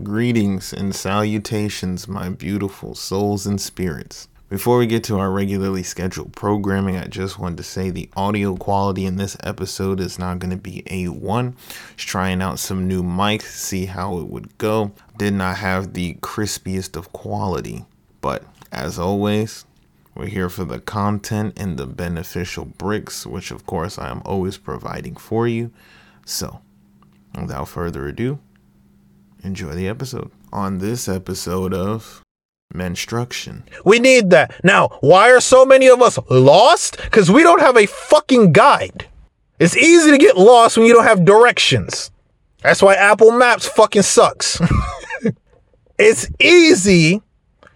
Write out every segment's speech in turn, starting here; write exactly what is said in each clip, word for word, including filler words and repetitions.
Greetings and salutations, my beautiful souls and spirits. Before we get to our regularly scheduled programming, I just wanted to say the audio quality in this episode is not going to be A one. Just trying out some new mics, see how it would go. Did not have the crispiest of quality, but as always, we're here for the content and the beneficial bricks, which of course I am always providing for you. So, without further ado, enjoy the episode. On this episode of Menstruction. We need that. Now, why are so many of us lost? Because we don't have a fucking guide. It's easy to get lost when you don't have directions. That's why Apple Maps fucking sucks. It's easy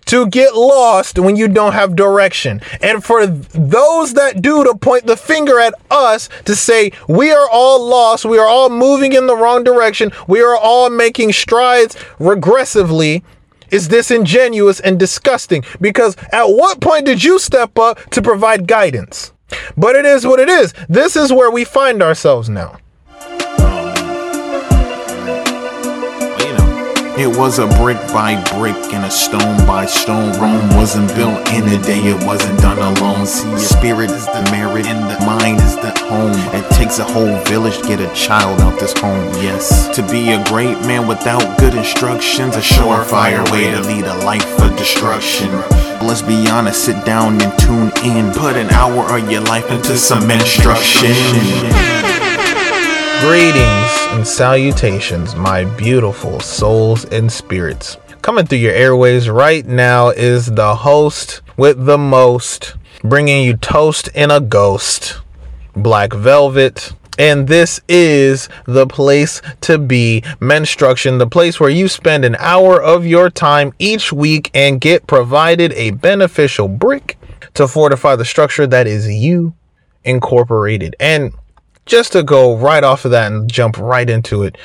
to get lost when you don't have direction. And for those that do to point the finger at us to say, we are all lost, we are all moving in the wrong direction, we are all making strides regressively, is disingenuous and disgusting, because at what point did you step up to provide guidance? But it is what it is. This is where we find ourselves now. It was a brick by brick and a stone by stone. Rome wasn't built in a day, it wasn't done alone. See, your spirit is the merit and the mind is the home. It takes a whole village to get a child out this home, yes. To be a great man without good instructions, a surefire way to lead a life of destruction. Let's be honest, sit down and tune in. Put an hour of your life into some instruction. Greetings and salutations, my beautiful souls and spirits. Coming through your airways right now is the host with the most, bringing you toast and a ghost, Black Velvet. And this is the place to be, Menstruction, the place where you spend an hour of your time each week and get provided a beneficial brick to fortify the structure that is you, Incorporated. And just to go right off of that and jump right into it,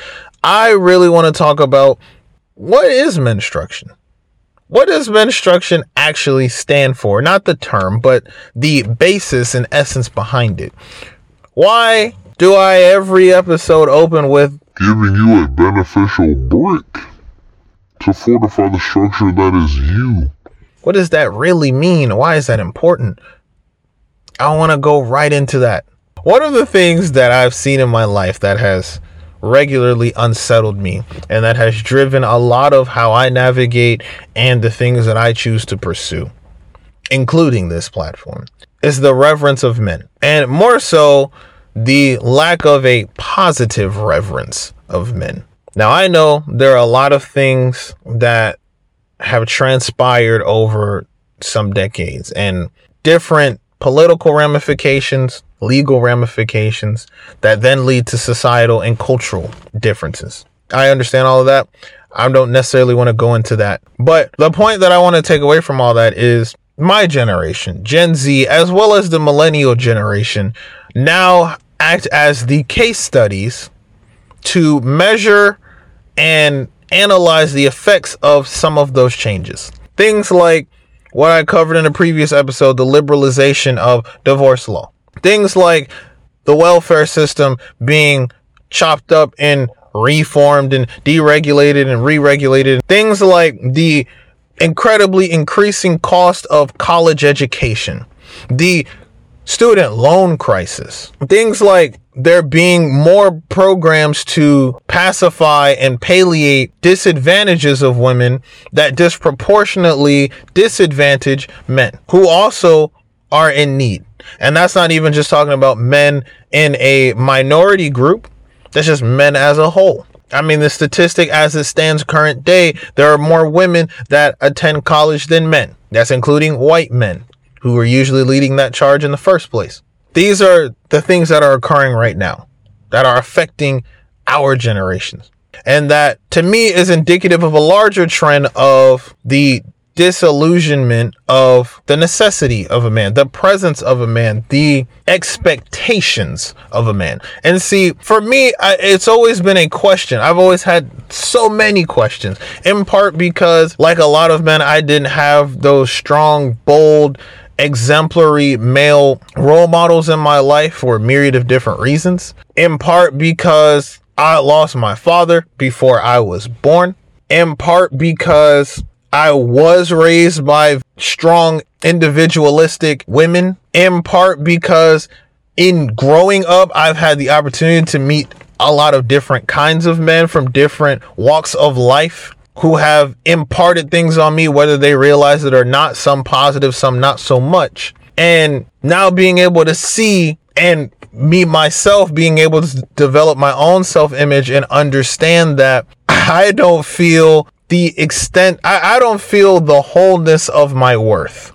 I really want to talk about, what is menstruction? What does menstruction actually stand for? Not the term, but the basis and essence behind it. Why do I every episode open with giving you a beneficial brick to fortify the structure that is you? What does that really mean? Why is that important? I want to go right into that. One of the things that I've seen in my life that has regularly unsettled me and that has driven a lot of how I navigate and the things that I choose to pursue, including this platform, is the reverence of men, and more so the lack of a positive reverence of men. Now, I know there are a lot of things that have transpired over some decades and different political ramifications, legal ramifications that then lead to societal and cultural differences. I understand all of that. I don't necessarily want to go into that. But the point that I want to take away from all that is my generation, Gen Z, as well as the millennial generation, now act as the case studies to measure and analyze the effects of some of those changes. Things like what I covered in a previous episode, the liberalization of divorce law. Things like the welfare system being chopped up and reformed and deregulated and re-regulated. Things like the incredibly increasing cost of college education. The student loan crisis. Things like there being more programs to pacify and palliate disadvantages of women that disproportionately disadvantage men who also are in need. And that's not even just talking about men in a minority group. That's just men as a whole. I mean, the statistic as it stands current day, there are more women that attend college than men. That's including white men who are usually leading that charge in the first place. These are the things that are occurring right now that are affecting our generations. And that, to me, is indicative of a larger trend of the disillusionment of the necessity of a man, the presence of a man, the expectations of a man. And see, for me, I, it's always been a question. I've always had so many questions, in part because, like a lot of men, I didn't have those strong, bold, exemplary male role models in my life for a myriad of different reasons. In part because I lost my father before I was born. in part because I was raised by strong individualistic women, in part because in growing up, I've had the opportunity to meet a lot of different kinds of men from different walks of life who have imparted things on me, whether they realize it or not, some positive, some not so much. And now being able to see, and me myself being able to develop my own self-image and understand that I don't feel the extent, I, I don't feel the wholeness of my worth.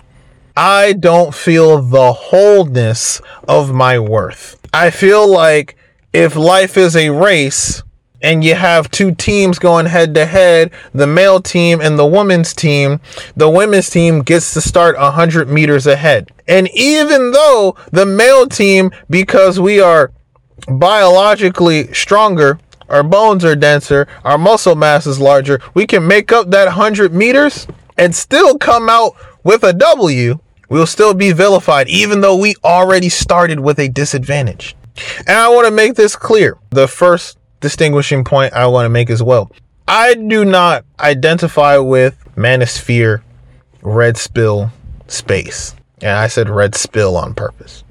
I don't feel the wholeness of my worth. I feel like if life is a race and you have two teams going head to head, the male team and the women's team, the women's team gets to start one hundred meters ahead. And even though the male team, because we are biologically stronger, our bones are denser, our muscle mass is larger, we can make up that one hundred meters and still come out with a W. We'll still be vilified, even though we already started with a disadvantage. And I want to make this clear. The first distinguishing point I want to make as well. I do not identify with manosphere, red spill, space. And I said red spill on purpose.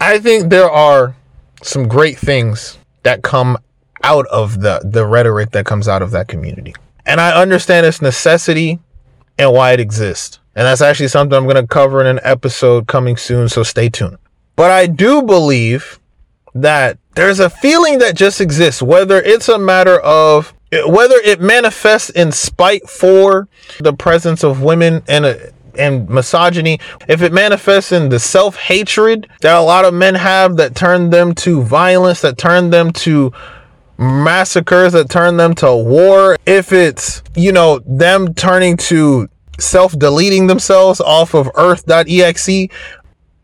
I think there are some great things that come out of the, the rhetoric that comes out of that community. And I understand its necessity and why it exists. And that's actually something I'm going to cover in an episode coming soon. So stay tuned. But I do believe that there's a feeling that just exists, whether it's a matter of whether it manifests in spite for the presence of women and a, and misogyny, if it manifests in the self-hatred that a lot of men have that turn them to violence, that turn them to massacres, that turn them to war, if it's, you know, them turning to self-deleting themselves off of earth dot E X E,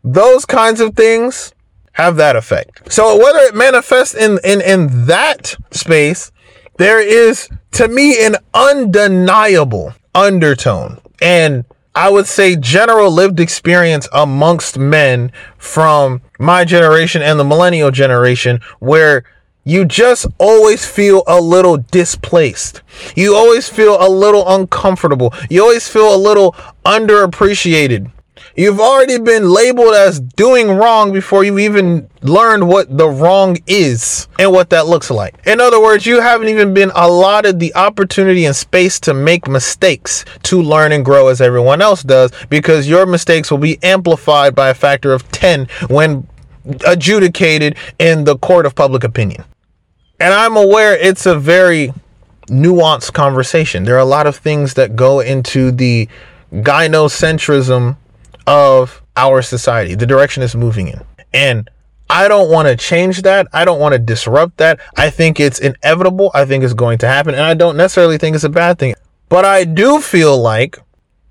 those kinds of things have that effect. So whether it manifests in, in, in that space, there is, to me, an undeniable undertone. And I would say general lived experience amongst men from my generation and the millennial generation, where you just always feel a little displaced. You always feel a little uncomfortable. You always feel a little underappreciated. You've already been labeled as doing wrong before you even learned what the wrong is and what that looks like. In other words, you haven't even been allotted the opportunity and space to make mistakes, to learn and grow as everyone else does, because your mistakes will be amplified by a factor of ten when adjudicated in the court of public opinion. And I'm aware it's a very nuanced conversation. There are a lot of things that go into the gynocentrism of our society, the direction it's moving in. And I don't want to change that. I don't want to disrupt that. I think it's inevitable. I think it's going to happen. And I don't necessarily think it's a bad thing. But I do feel like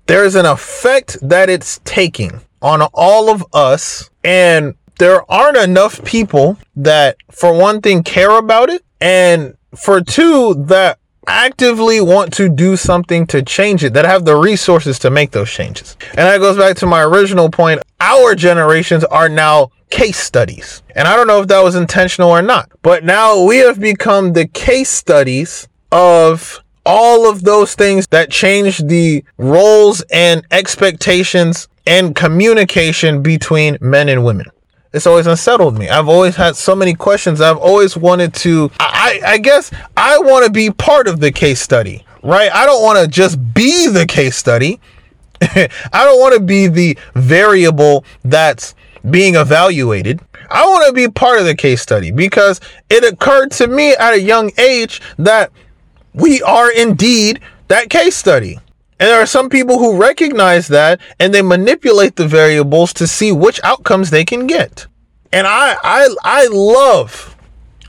there's an effect that it's taking on all of us. And there aren't enough people that, for one thing, care about it. And for two, that actively want to do something to change it, that have the resources to make those changes. And that goes back to my original point. Our generations are now case studies. And I don't know if that was intentional or not, but now we have become the case studies of all of those things that change the roles and expectations and communication between men and women. It's always unsettled me. I've always had so many questions. I've always wanted to, I, I guess I want to be part of the case study, right? I don't want to just be the case study. I don't want to be the variable that's being evaluated. I want to be part of the case study because it occurred to me at a young age that we are indeed that case study. And there are some people who recognize that and they manipulate the variables to see which outcomes they can get. And I, I, I love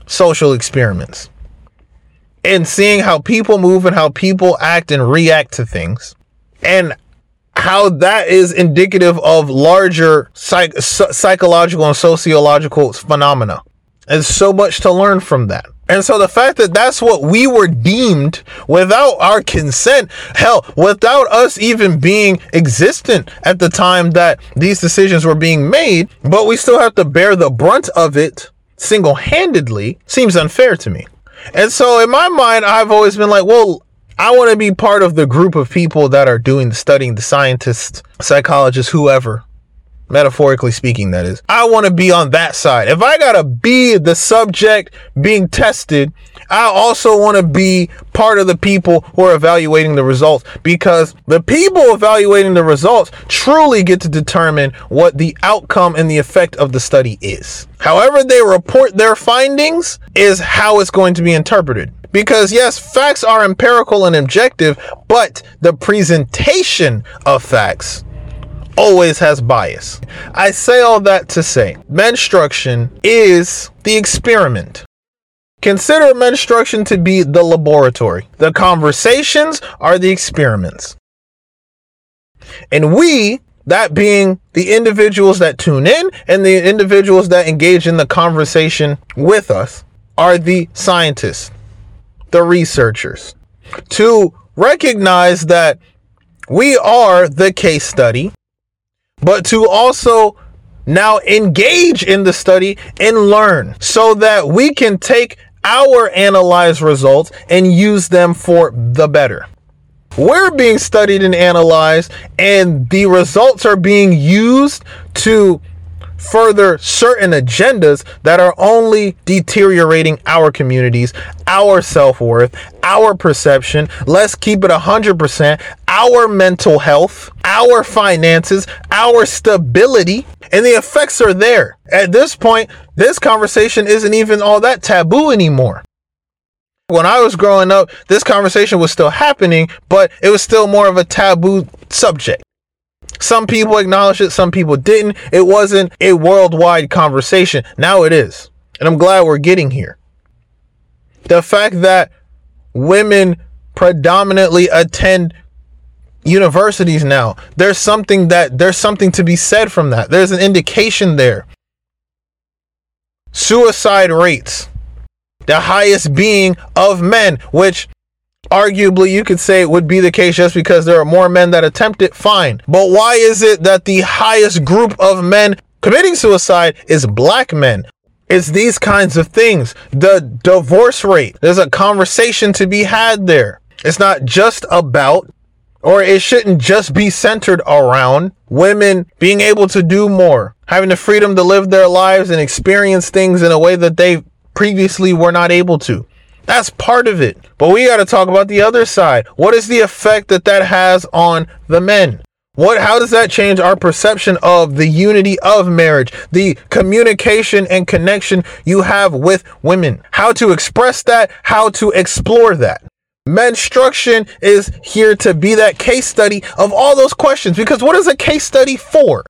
social experiments and seeing how people move and how people act and react to things and how that is indicative of larger psych, psychological and sociological phenomena. There's so much to learn from that. And so the fact that that's what we were deemed without our consent, hell, without us even being existent at the time that these decisions were being made, but we still have to bear the brunt of it single-handedly, seems unfair to me. And so in my mind, I've always been like, well, I want to be part of the group of people that are doing the studying, the scientists, psychologists, whoever, metaphorically speaking, that is. I want to be on that side. If I gotta be the subject being tested, I also want to be part of the people who are evaluating the results, because the people evaluating the results truly get to determine what the outcome and the effect of the study is. However they report their findings is how it's going to be interpreted. Because yes, facts are empirical and objective, but the presentation of facts always has bias. I say all that to say, menstruction is the experiment. Consider menstruction to be the laboratory. The conversations are the experiments. And we, that being the individuals that tune in and the individuals that engage in the conversation with us, are the scientists, the researchers. To recognize that we are the case study, but to also now engage in the study and learn so that we can take our analyzed results and use them for the better. We're being studied and analyzed, and the results are being used to further certain agendas that are only deteriorating our communities, our self-worth, our perception. Let's keep it one hundred percent. Our mental health, our finances, our stability, and the effects are there. At this point, this conversation isn't even all that taboo anymore. When I was growing up, this conversation was still happening, but it was still more of a taboo subject. Some people acknowledged it, some people didn't. It wasn't a worldwide conversation. Now it is. And I'm glad we're getting here. The fact that women predominantly attend universities now, there's something that there's something to be said from that. There's an indication there. Suicide rates, the highest being of men, which arguably you could say it would be the case just because there are more men that attempt it, fine. But why is it that the highest group of men committing suicide is black men? It's these kinds of things. The divorce rate, there's a conversation to be had there. It's not just about, or it shouldn't just be centered around women being able to do more, having the freedom to live their lives and experience things in a way that they previously were not able to. That's part of it. But we got to talk about the other side. What is the effect that that has on the men? What, how does that change our perception of the unity of marriage, the communication and connection you have with women? How to express that, how to explore that. Menstruction is here to be that case study of all those questions. Because what is a case study for?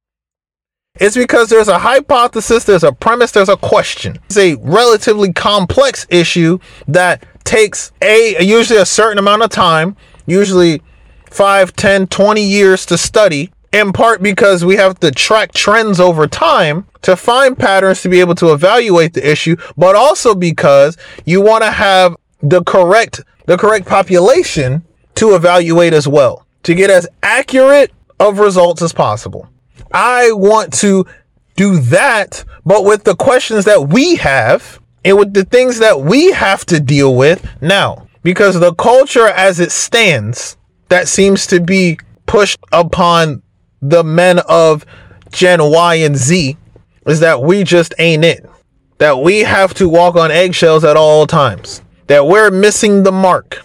It's because there's a hypothesis, there's a premise, there's a question. It's a relatively complex issue that takes a usually a certain amount of time, usually five, ten, twenty years to study, in part because we have to track trends over time to find patterns to be able to evaluate the issue, but also because you want to have the correct the correct population to evaluate as well, to get as accurate of results as possible. I want to do that, but with the questions that we have and with the things that we have to deal with now, because the culture as it stands that seems to be pushed upon the men of Gen Y and Z is that we just ain't it, that we have to walk on eggshells at all times, that we're missing the mark,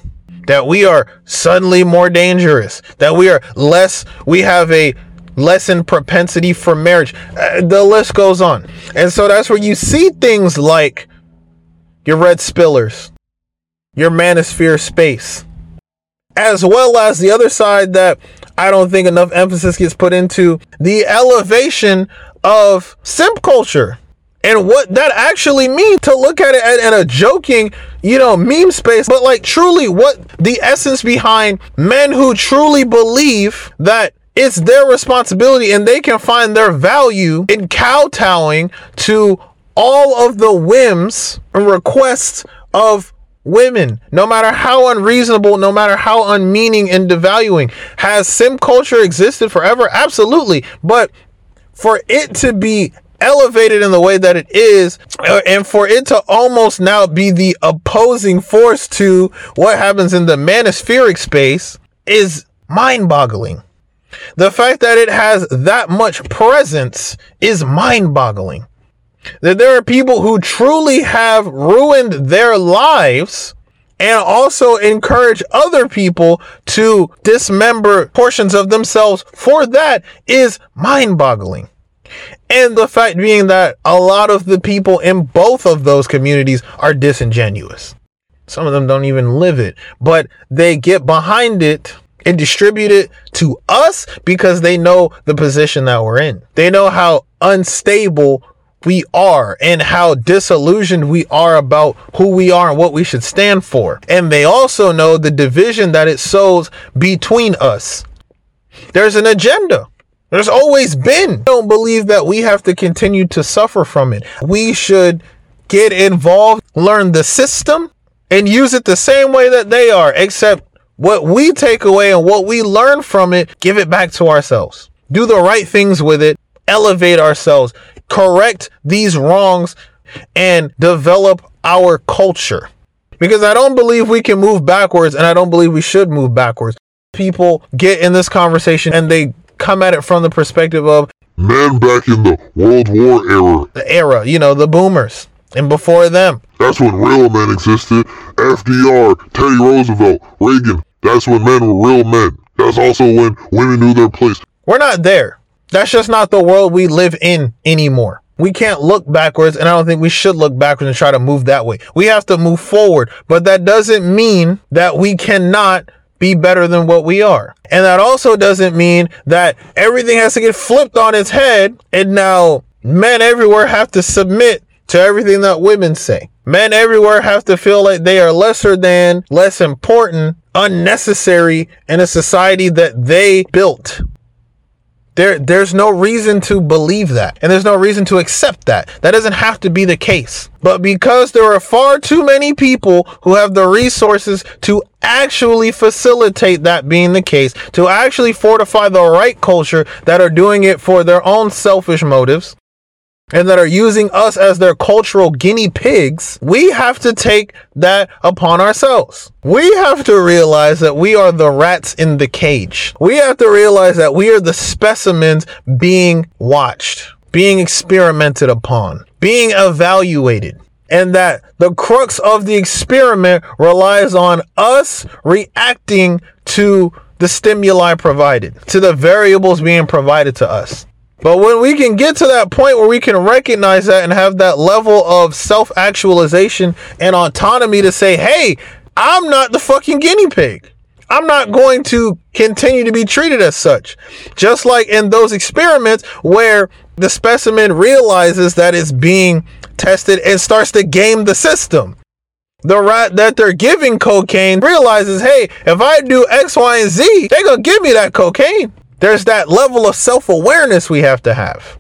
that we are suddenly more dangerous, that we are less, we have a lessened propensity for marriage. Uh, the list goes on. And so that's where you see things like your red spillers, your manosphere space, as well as the other side that I don't think enough emphasis gets put into, the elevation of simp culture and what that actually means, to look at it in a joking, you know, meme space, but like truly what the essence behind men who truly believe that it's their responsibility and they can find their value in kowtowing to all of the whims and requests of women, no matter how unreasonable, no matter how unmeaning and devaluing. Has simp culture existed forever? Absolutely. But for it to be elevated in the way that it is, and for it to almost now be the opposing force to what happens in the manospheric space is mind-boggling. The fact that it has that much presence is mind-boggling. That there are people who truly have ruined their lives and also encourage other people to dismember portions of themselves for that is mind-boggling. And the fact being that a lot of the people in both of those communities are disingenuous. Some of them don't even live it, but they get behind it and distribute it to us because they know the position that we're in. They know how unstable we are and how disillusioned we are about who we are and what we should stand for. And they also know the division that it sows between us. There's an agenda. There's always been. I don't believe that we have to continue to suffer from it. We should get involved, learn the system, and use it the same way that they are, except what we take away and what we learn from it, give it back to ourselves. Do the right things with it, elevate ourselves, correct these wrongs, and develop our culture. Because I don't believe we can move backwards, and I don't believe we should move backwards. People get in this conversation and they come at it from the perspective of men back in the World War era. The era, you know, the boomers. And before them. That's when real men existed. F D R, Teddy Roosevelt, Reagan. That's when men were real men. That's also when women knew their place. We're not there. That's just not the world we live in anymore. We can't look backwards, and I don't think we should look backwards and try to move that way. We have to move forward, but that doesn't mean that we cannot be better than what we are. And that also doesn't mean that everything has to get flipped on its head, and now men everywhere have to submit to everything that women say. Men everywhere have to feel like they are lesser than, less important, unnecessary in a society that they built. There, there's no reason to believe that. And there's no reason to accept that. That doesn't have to be the case. But because there are far too many people who have the resources to actually facilitate that being the case, to actually fortify the right culture, that are doing it for their own selfish motives, and that are using us as their cultural guinea pigs, we have to take that upon ourselves. We have to realize that we are the rats in the cage. We have to realize that we are the specimens being watched, being experimented upon, being evaluated, and that the crux of the experiment relies on us reacting to the stimuli provided, to the variables being provided to us. But when we can get to that point where we can recognize that and have that level of self-actualization and autonomy to say, hey, I'm not the fucking guinea pig. I'm not going to continue to be treated as such. Just like in those experiments where the specimen realizes that it's being tested and starts to game the system. The rat that they're giving cocaine realizes, hey, if I do X, Y, and Z, they're going to give me that cocaine. There's that level of self-awareness we have to have.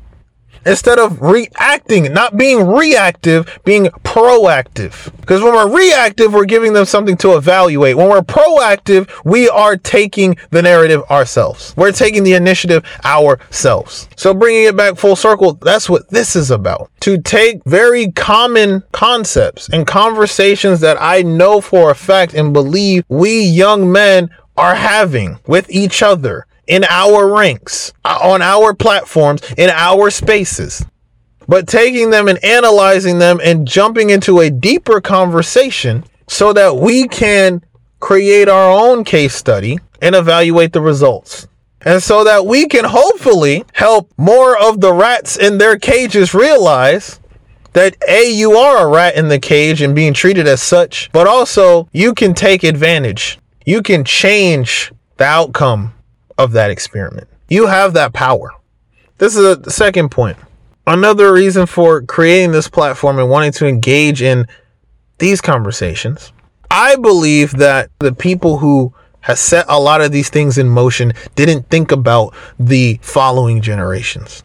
Instead of reacting, not being reactive, being proactive. Because when we're reactive, we're giving them something to evaluate. When we're proactive, we are taking the narrative ourselves. We're taking the initiative ourselves. So bringing it back full circle, that's what this is about. To take very common concepts and conversations that I know for a fact and believe we young men are having with each other. In our ranks, on our platforms, in our spaces, but taking them and analyzing them and jumping into a deeper conversation so that we can create our own case study and evaluate the results. And so that we can hopefully help more of the rats in their cages realize that A, you are a rat in the cage and being treated as such, but also you can take advantage. You can change the outcome of that experiment. You have that power. This is a second point. Another reason for creating this platform and wanting to engage in these conversations. I believe that the people who have set a lot of these things in motion didn't think about the following generations.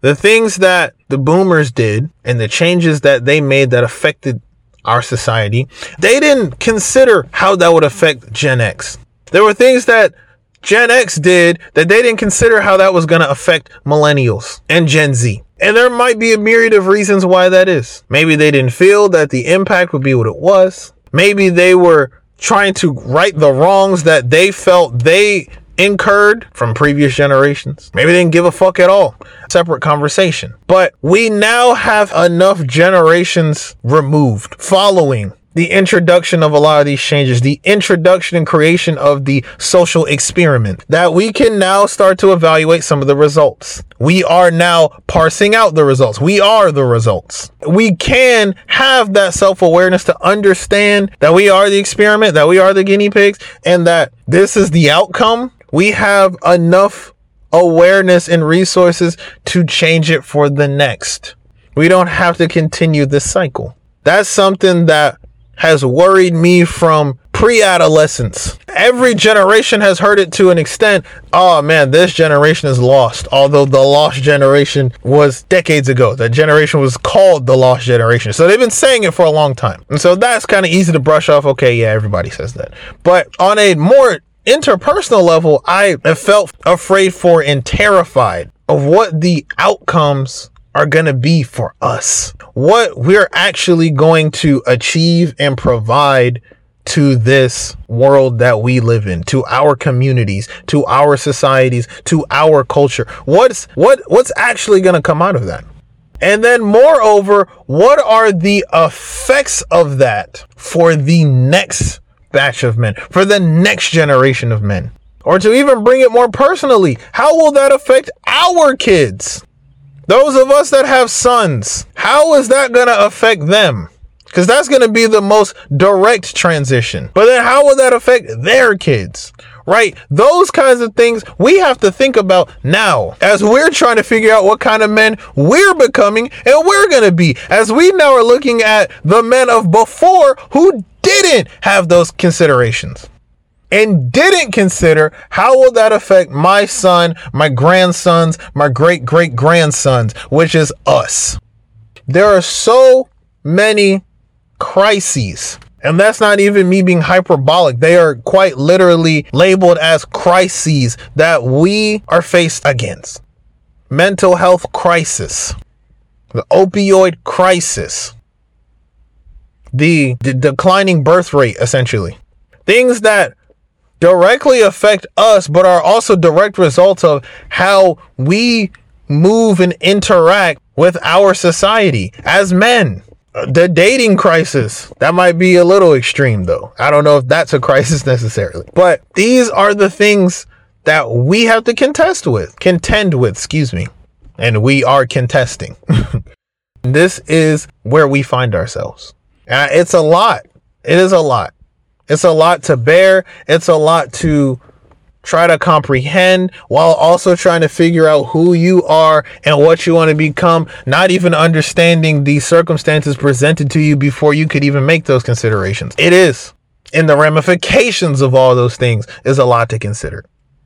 The things that the boomers did and the changes that they made that affected our society, they didn't consider how that would affect Gen X. There were things that Gen X did that they didn't consider how that was going to affect millennials and Gen Z. And there might be a myriad of reasons why that is. Maybe they didn't feel that the impact would be what it was. Maybe they were trying to right the wrongs that they felt they incurred from previous generations. Maybe they didn't give a fuck at all. Separate conversation. But we now have enough generations removed following the introduction of a lot of these changes, the introduction and creation of the social experiment, that we can now start to evaluate some of the results. We are now parsing out the results. We are the results. We can have that self-awareness to understand that we are the experiment, that we are the guinea pigs, and that this is the outcome. We have enough awareness and resources to change it for the next. We don't have to continue this cycle. That's something that has worried me from pre-adolescence. Every generation has heard it to an extent. Oh man, this generation is lost. Although the lost generation was decades ago. That generation was called the lost generation. So they've been saying it for a long time. And so that's kind of easy to brush off. Okay, yeah, everybody says that. But on a more interpersonal level, I have felt afraid for and terrified of what the outcomes are going to be for us, what we're actually going to achieve and provide to this world that we live in, to our communities, to our societies, to our culture. What's what what's actually going to come out of that? And then moreover, what are the effects of that for the next batch of men, for the next generation of men? Or to even bring it more personally, how will that affect our kids? Those of us that have sons, how is that going to affect them? Because that's going to be the most direct transition. But then how will that affect their kids? Right? Those kinds of things we have to think about now as we're trying to figure out what kind of men we're becoming and we're going to be. As we now are looking at the men of before who didn't have those considerations. And didn't consider, how will that affect my son, my grandsons, my great-great-grandsons, which is us? There are so many crises, and that's not even me being hyperbolic. They are quite literally labeled as crises that we are faced against. Mental health crisis, the opioid crisis, the d- declining birth rate, essentially. Things that directly affect us, but are also direct results of how we move and interact with our society as men. The dating crisis, that might be a little extreme though. I don't know if that's a crisis necessarily, but these are the things that we have to contest with, contend with, excuse me. And we are contesting. This is where we find ourselves. Uh, it's a lot. It is a lot. It's a lot to bear. It's a lot to try to comprehend while also trying to figure out who you are and what you want to become, not even understanding the circumstances presented to you before you could even make those considerations. It is. And the ramifications of all those things is a lot to consider.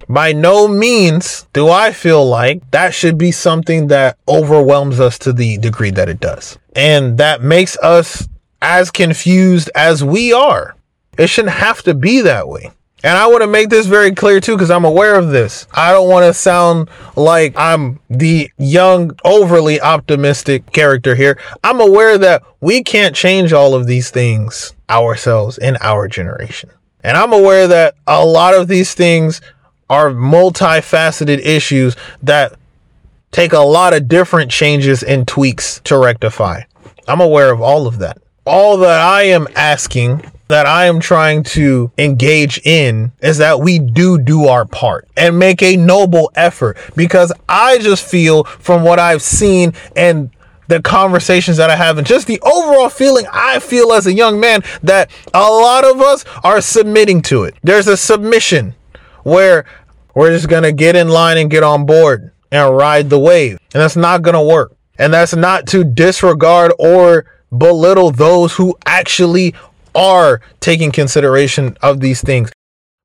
By no means do I feel like that should be something that overwhelms us to the degree that it does. And that makes us as confused as we are. It shouldn't have to be that way. And I want to make this very clear too, because I'm aware of this. I don't want to sound like I'm the young, overly optimistic character here. I'm aware that we can't change all of these things ourselves in our generation. And I'm aware that a lot of these things are multifaceted issues that take a lot of different changes and tweaks to rectify. I'm aware of all of that. All that I am asking, that I am trying to engage in, is that we do do our part and make a noble effort, because I just feel from what I've seen and the conversations that I have and just the overall feeling I feel as a young man, that a lot of us are submitting to it. There's a submission where we're just going to get in line and get on board and ride the wave. And that's not going to work. And that's not to disregard or belittle those who actually are taking consideration of these things.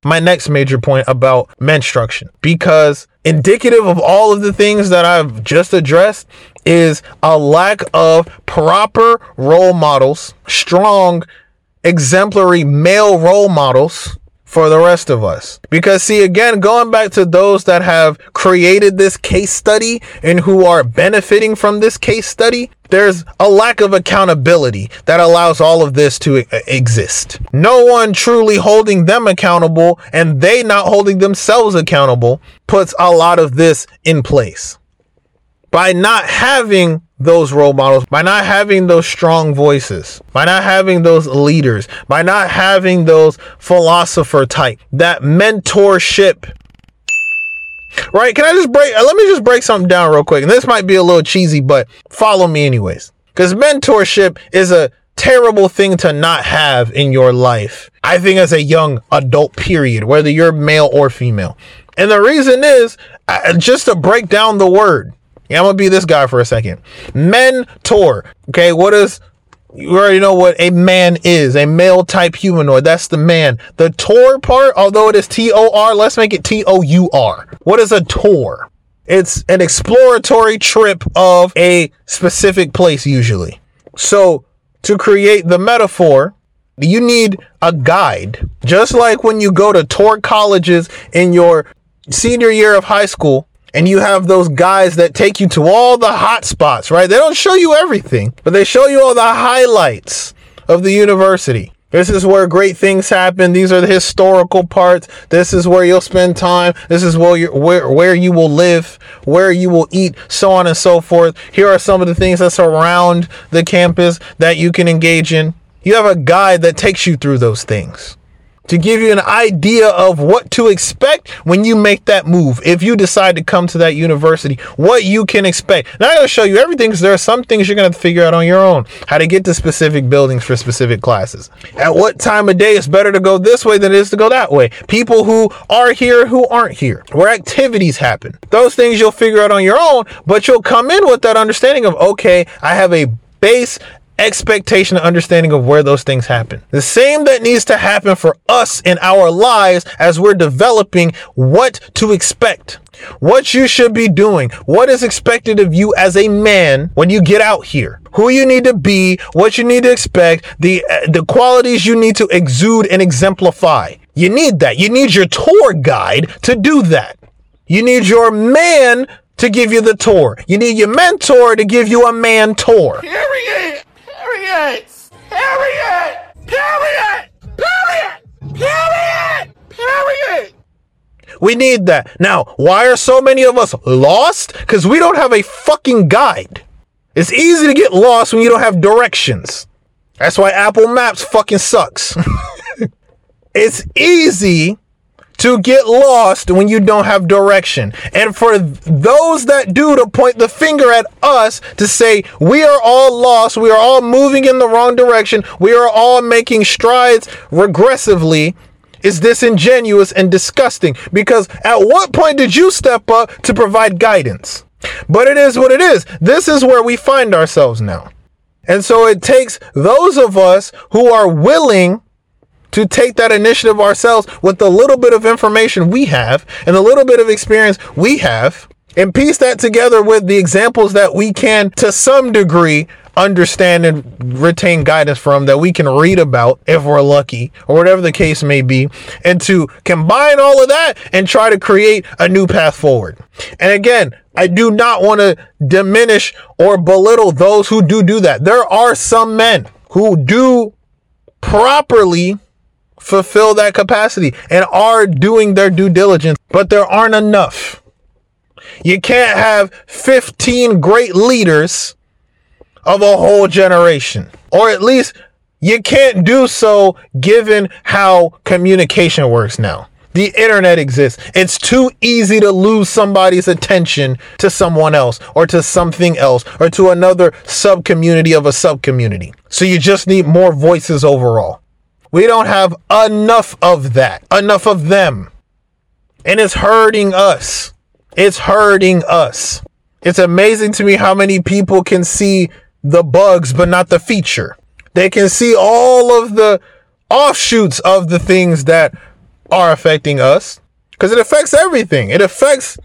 My next major point about menstruction, because indicative of all of the things that I've just addressed, is a lack of proper role models, strong, exemplary male role models for the rest of us. Because see, again, going back to those that have created this case study and who are benefiting from this case study, there's a lack of accountability that allows all of this to exist. No one truly holding them accountable, and they not holding themselves accountable, puts a lot of this in place. By not having those role models, by not having those strong voices, by not having those leaders, by not having those philosopher type, that mentorship, right? Can I just break, let me just break something down real quick. And this might be a little cheesy, but follow me anyways, because mentorship is a terrible thing to not have in your life. I think as a young adult period, whether you're male or female. And the reason is, just to break down the word, yeah, I'm gonna be this guy for a second. Mentor. Okay, what is, you already know what a man is, a male type humanoid. That's the man. The tor part, although it is T O R, let's make it T O U R. What is a tor? It's an exploratory trip of a specific place usually. So to create the metaphor, you need a guide. Just like when you go to tour colleges in your senior year of high school, and you have those guys that take you to all the hot spots, right? They don't show you everything, but they show you all the highlights of the university. This is where great things happen. These are the historical parts. This is where you'll spend time. This is where, you're, where, where you will live, where you will eat, so on and so forth. Here are some of the things that surround the campus that you can engage in. You have a guide that takes you through those things, to give you an idea of what to expect when you make that move. If you decide to come to that university, what you can expect. Now, I'm going to show you everything, because there are some things you're going to figure out on your own. How to get to specific buildings for specific classes. At what time of day it's better to go this way than it is to go that way. People who are here, who aren't here. Where activities happen. Those things you'll figure out on your own, but you'll come in with that understanding of, okay, I have a base expectation and understanding of where those things happen. The same that needs to happen for us in our lives as we're developing what to expect, what you should be doing, what is expected of you as a man when you get out here, who you need to be, what you need to expect, the uh, the qualities you need to exude and exemplify. You need that. You need your tour guide to do that. You need your man to give you the tour. You need your mentor to give you a man tour. Period. Period! Period! Period! Period! Period! Period! We need that. Now, why are so many of us lost? Because we don't have a fucking guide. It's easy to get lost when you don't have directions. That's why Apple Maps fucking sucks. It's easy to get lost when you don't have direction. And for those that do, to point the finger at us, to say we are all lost, we are all moving in the wrong direction, we are all making strides regressively, is disingenuous and disgusting. Because at what point did you step up to provide guidance? But it is what it is. This is where we find ourselves now. And so it takes those of us who are willing to take that initiative ourselves with the little bit of information we have and the little bit of experience we have, and piece that together with the examples that we can, to some degree, understand and retain guidance from, that we can read about if we're lucky, or whatever the case may be, and to combine all of that and try to create a new path forward. And again, I do not want to diminish or belittle those who do do that. There are some men who do properly fulfill that capacity and are doing their due diligence, but there aren't enough. You can't have fifteen great leaders of a whole generation, or at least you can't do so given how communication works now. The internet exists. It's too easy to lose somebody's attention to someone else, or to something else, or to another sub-community of a sub-community. So you just need more voices overall. We don't have enough of that, enough of them. And it's hurting us. It's hurting us. It's amazing to me how many people can see the bugs, but not the feature. They can see all of the offshoots of the things that are affecting us, because it affects everything. It affects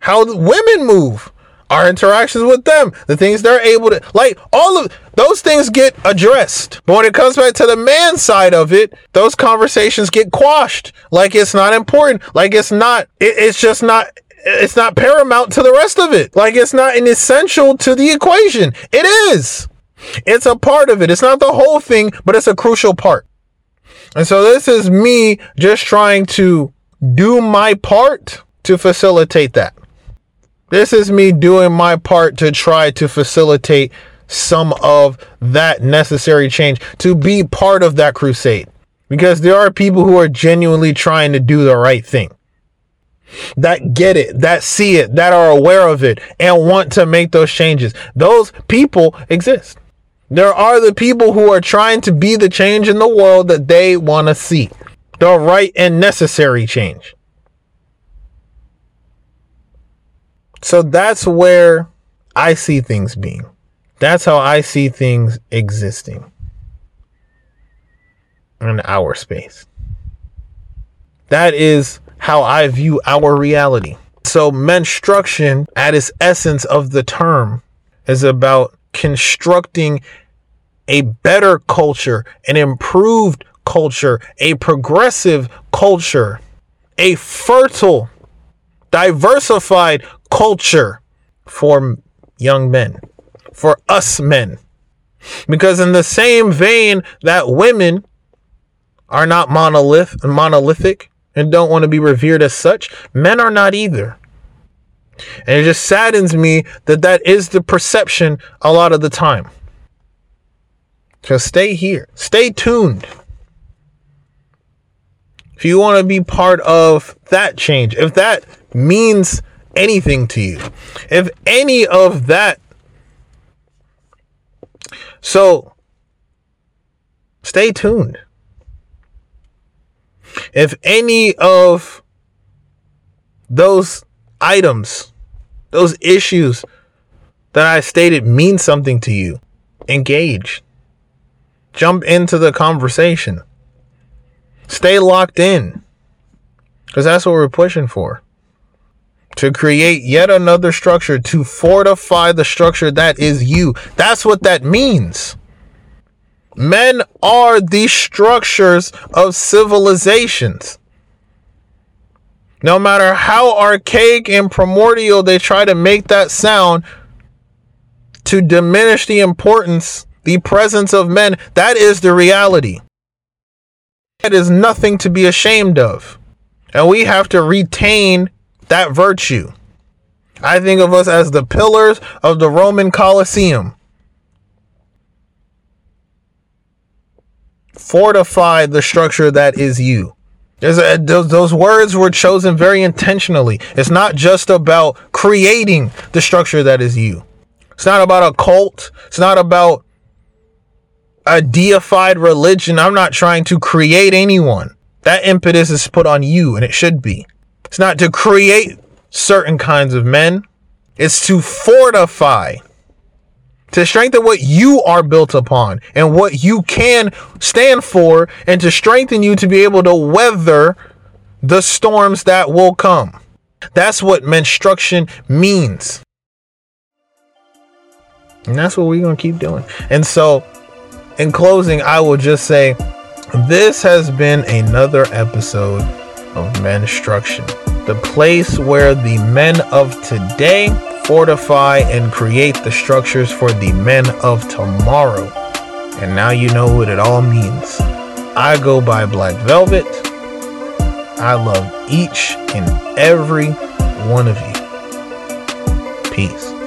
how women move. our interactions with them, the things they're able to, like, all of those things get addressed. But when it comes back to the man side of it, those conversations get quashed, like it's not important, like it's not, it, it's just not, it's not paramount to the rest of it, like it's not an essential to the equation. It is. It's a part of it. It's not the whole thing, but it's a crucial part. And so this is me just trying to do my part to facilitate that. This is me doing my part to try to facilitate some of that necessary change, to be part of that crusade, because there are people who are genuinely trying to do the right thing, that get it, that see it, that are aware of it and want to make those changes. Those people exist. There are the people who are trying to be the change in the world that they want to see, the right and necessary change. So that's where I see things being. That's how I see things existing in our space. That is how I view our reality. So menstruction, at its essence of the term, is about constructing a better culture, an improved culture, a progressive culture, a fertile, diversified culture for young men, for us men. Because in the same vein that women are not monolith, monolithic, and don't want to be revered as such, men are not either. And it just saddens me that that is the perception a lot of the time. So stay here. Stay tuned. If you want to be part of that change, if that means anything to you, if any of that. So stay tuned. If any of those items, those issues that I stated mean something to you, engage. Jump into the conversation. Stay locked in, because that's what we're pushing for. To create yet another structure, to fortify the structure that is you. That's what that means. Men are the structures of civilizations. No matter how archaic and primordial they try to make that sound, to diminish the importance, the presence of men, that is the reality. That is nothing to be ashamed of. And we have to retain that virtue. I think of us as the pillars of the Roman Colosseum. Fortify the structure that is you. There's a, those, those words were chosen very intentionally. It's not just about creating the structure that is you. It's not about a cult. It's not about a deified religion. I'm not trying to create anyone. That impetus is put on you, and it should be. It's not to create certain kinds of men. It's to fortify, to strengthen what you are built upon and what you can stand for, and to strengthen you to be able to weather the storms that will come. That's what menstruction means. And that's what we're going to keep doing. And so in closing, I will just say this has been another episode of Menstruction, the place where the men of today fortify and create the structures for the men of tomorrow. And now you know what it all means. I go by Black Velvet. I love each and every one of you. Peace.